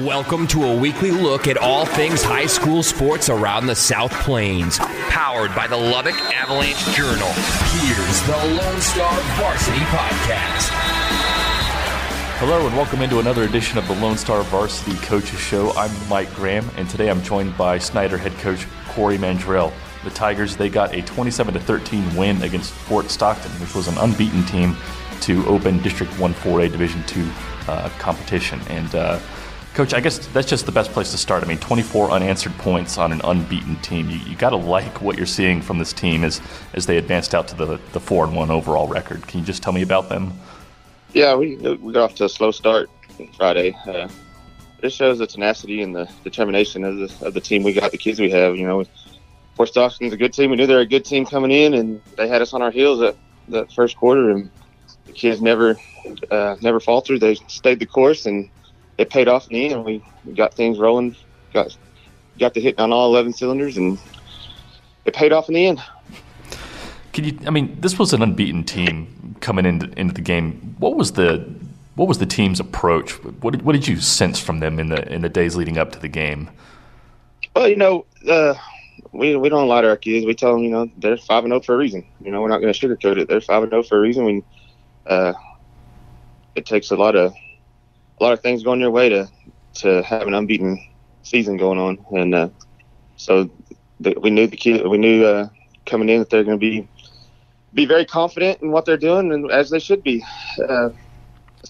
Welcome to a weekly look at all things high school sports around the South Plains. Powered by the Lubbock Avalanche Journal, here's the Lone Star Varsity Podcast. Hello and welcome into another edition of the Lone Star Varsity Coaches Show. I'm Mike Graham, and today I'm joined by Snyder head coach Corey Mandrell. The Tigers, they got a 27-13 win against Fort Stockton, which was an unbeaten team to open District 1-4A Division 2 competition. And Coach, I guess that's just the best place to start. I mean, 24 unanswered points on an unbeaten team. You got to like what you're seeing from this team as they advanced out to the 4-1 overall record. Can you just tell me about them? Yeah, we got off to a slow start Friday. This shows the tenacity and the determination of the team. We got the kids we have. You know, Fort Stockton's a good team. We knew they were a good team coming in, and they had us on our heels at that first quarter. And the kids never faltered. They stayed the course, and it paid off in the end. We got things rolling, got to hitting on all 11 cylinders, and it paid off in the end. This was an unbeaten team coming into the game. What was the team's approach? What did you sense from them in the days leading up to the game? Well, we don't lie to our kids. We tell them, they're 5-0 for a reason. We're not going to sugarcoat it. They're 5-0 for a reason. It takes a lot of things going your way to have an unbeaten season going on, and so we knew coming in that they're going to be very confident in what they're doing, and as they should be. So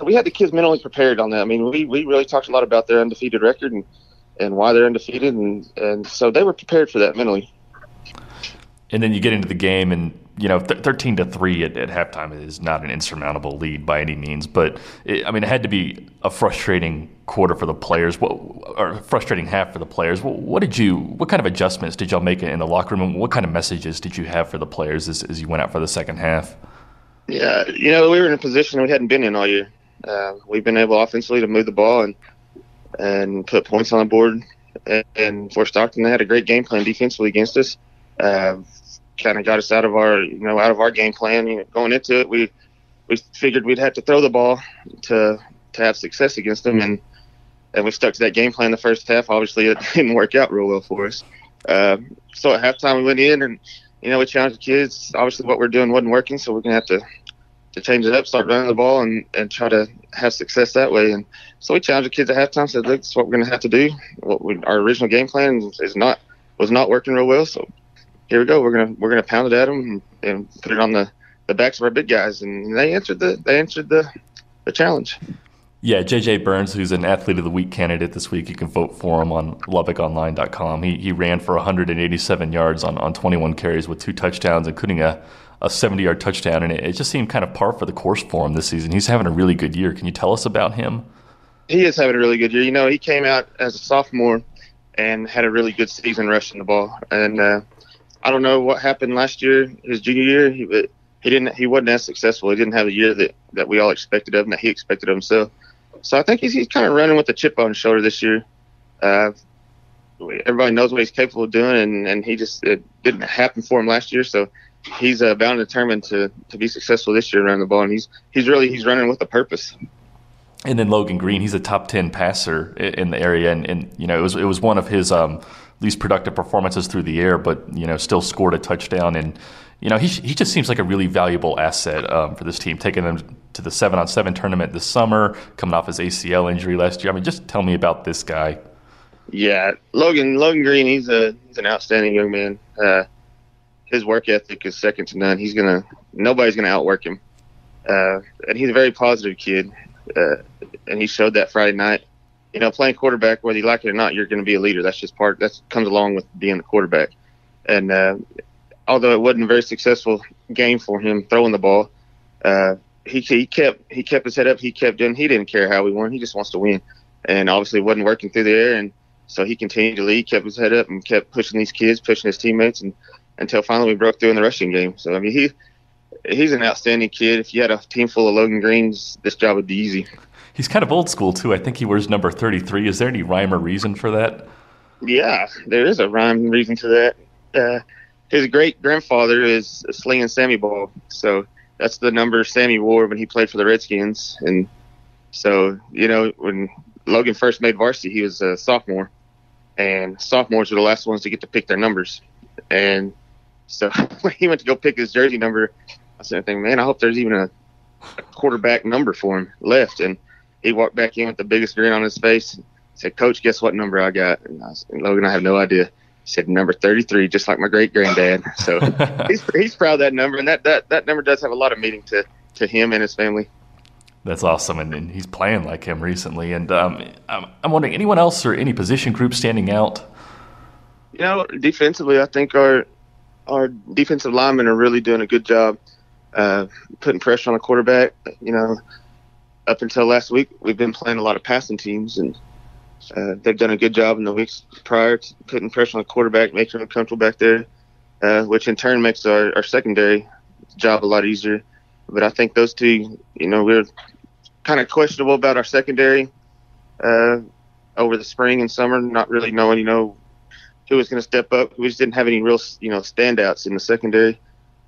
we had the kids mentally prepared on that. I mean, we really talked a lot about their undefeated record and why they're undefeated, and so they were prepared for that mentally. And then you get into the game, and 13-3 at halftime is not an insurmountable lead by any means, but it had to be a frustrating quarter for the players, or a frustrating half for the players. What kind of adjustments did y'all make in the locker room, and what kind of messages did you have for the players as you went out for the second half? Yeah, we were in a position we hadn't been in all year. We've been able offensively to move the ball and put points on the board. And for Stockton, they had a great game plan defensively against us. Kind of got us out of our game plan. Going into it, we figured we'd have to throw the ball to have success against them, and we stuck to that game plan the first half. Obviously, it didn't work out real well for us. So at halftime, we went in, and we challenged the kids. Obviously, what we're doing wasn't working, so we're gonna have to change it up, start running the ball, and try to have success that way. And so we challenged the kids at halftime. Said, "Look, this is what we're gonna have to do. Our original game plan was not working real well, so here we go. We're gonna pound it at them and put it on the backs of our big guys," and they answered the challenge. Yeah, JJ Burns, who's an Athlete of the Week candidate this week, you can vote for him on LubbockOnline.com. He ran for 187 yards on 21 carries with 2 touchdowns, including a 70-yard touchdown, and it just seemed kind of par for the course for him this season. He's having a really good year. Can you tell us about him? He is having a really good year. He came out as a sophomore and had a really good season rushing the ball, and I don't know what happened last year, his junior year. He wasn't as successful. He didn't have the year that we all expected of him, that he expected of himself. So I think he's kind of running with a chip on his shoulder this year. Everybody knows what he's capable of doing, and it didn't happen for him last year. So he's bound and determined to be successful this year around the ball, and he's running with a purpose. And then Logan Green, he's a top 10 passer in the area, and it was one of his least productive performances through the air, but still scored a touchdown, and he just seems like a really valuable asset for this team, taking them to the 7-on-7 tournament this summer, coming off his ACL injury last year. Just tell me about this guy. Yeah, Logan Green, he's an outstanding young man. His work ethic is second to none. Nobody's gonna outwork him, and he's a very positive kid, and he showed that Friday night. Playing quarterback, whether you like it or not, you're going to be a leader. That's just part. That comes along with being a quarterback. And although it wasn't a very successful game for him throwing the ball, he kept his head up. He kept doing. He didn't care how we won. He just wants to win. And obviously, it wasn't working through the air. And so he continued to lead, kept his head up, and kept pushing these kids, pushing his teammates, and until finally we broke through in the rushing game. So he's an outstanding kid. If you had a team full of Logan Greens, this job would be easy. He's kind of old school, too. I think he wears number 33. Is there any rhyme or reason for that? Yeah, there is a rhyme and reason to that. His great-grandfather is Sling a Sammy Ball, so that's the number Sammy wore when he played for the Redskins. And so, when Logan first made varsity, he was a sophomore, and sophomores were the last ones to get to pick their numbers. And so when he went to go pick his jersey number, I said, man, I hope there's even a quarterback number for him left. And he walked back in with the biggest grin on his face and said, Coach, guess what number I got? And I was, Logan, I have no idea. He said, number 33, just like my great-granddad. So he's proud of that number, and that number does have a lot of meaning to him and his family. That's awesome, and he's playing like him recently. And I'm wondering, anyone else or any position group standing out? You know, defensively, I think our defensive linemen are really doing a good job putting pressure on the quarterback. You know, up until last week, we've been playing a lot of passing teams, and they've done a good job in the weeks prior to putting pressure on the quarterback, making him comfortable back there, which in turn makes our secondary job a lot easier. But I think those two, you know, we're kind of questionable about our secondary over the spring and summer, not really knowing, you know, who was going to step up. We just didn't have any real, you know, standouts in the secondary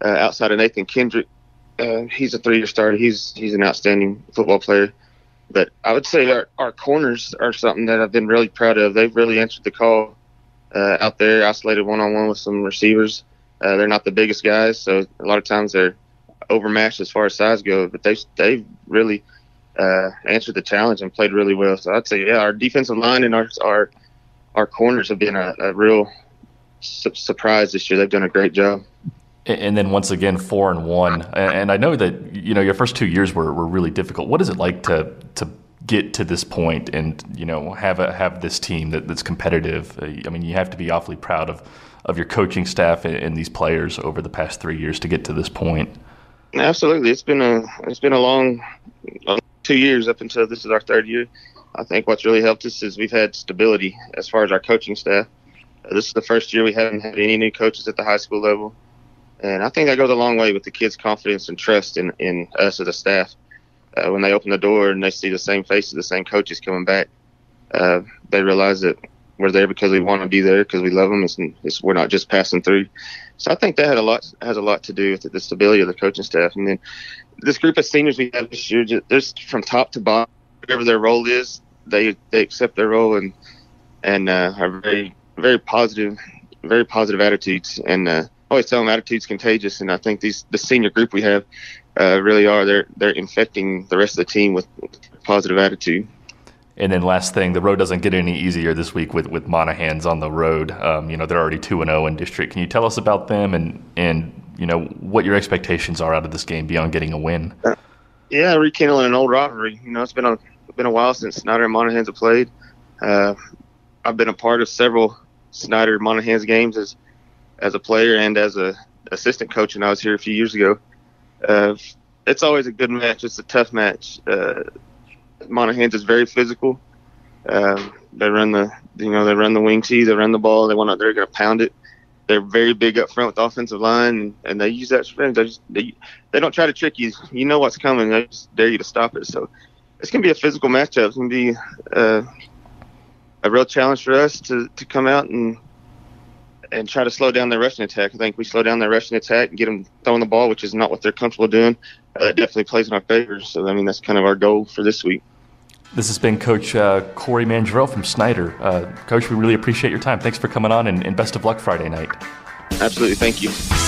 outside of Nathan Kendrick. He's a three-year starter. He's an outstanding football player. But I would say our corners are something that I've been really proud of. They've really answered the call out there, isolated one-on-one with some receivers. They're not the biggest guys, so a lot of times they're overmatched as far as size goes, but they've really answered the challenge and played really well. So I'd say, yeah, our defensive line and our corners have been a real surprise this year. They've done a great job. And then once again, 4-1. And I know that, you know, your first 2 years were really difficult. What is it like to get to this point and, you know, have this team that's competitive? I mean, you have to be awfully proud of your coaching staff and these players over the past 3 years to get to this point. Absolutely. It's been a long 2 years up until this is our third year. I think what's really helped us is we've had stability as far as our coaching staff. This is the first year we haven't had any new coaches at the high school level. And I think that goes a long way with the kids' confidence and trust in us as a staff. When they open the door and they see the same faces, the same coaches coming back, they realize that we're there because we want to be there, because we love them. We're not just passing through. So I think that has a lot to do with the stability of the coaching staff. And then this group of seniors we have this year, just from top to bottom, whatever their role is, they accept their role and are very, very positive, attitudes. And I always tell them attitude's contagious. And I think the senior group we have really are. They're infecting the rest of the team with positive attitude. And then last thing, the road doesn't get any easier this week with Monahans on the road. You know, they're already 2-0 in district. Can you tell us about them and you know, what your expectations are out of this game beyond getting a win? Yeah, rekindling an old rivalry. You know, it's been a while since Snyder and Monahans have played. I've been a part of several Snyder Monahans games as a player and as a assistant coach when I was here a few years ago. It's always a good match. It's a tough match. Monahans is very physical. They run the wing tee, they run the ball, they want out there, they're going to pound it. They're very big up front with the offensive line, and they use that strength. They don't try to trick you. You know what's coming. They just dare you to stop it. So it's going to be a physical matchup. It's going to be a real challenge for us to come out and try to slow down their rushing attack. I think we slow down their rushing attack and get them throwing the ball, which is not what they're comfortable doing. That definitely plays in our favor. So, I mean, that's kind of our goal for this week. This has been Coach Corey Mandrell from Snyder. Coach, we really appreciate your time. Thanks for coming on, and best of luck Friday night. Absolutely. Thank you.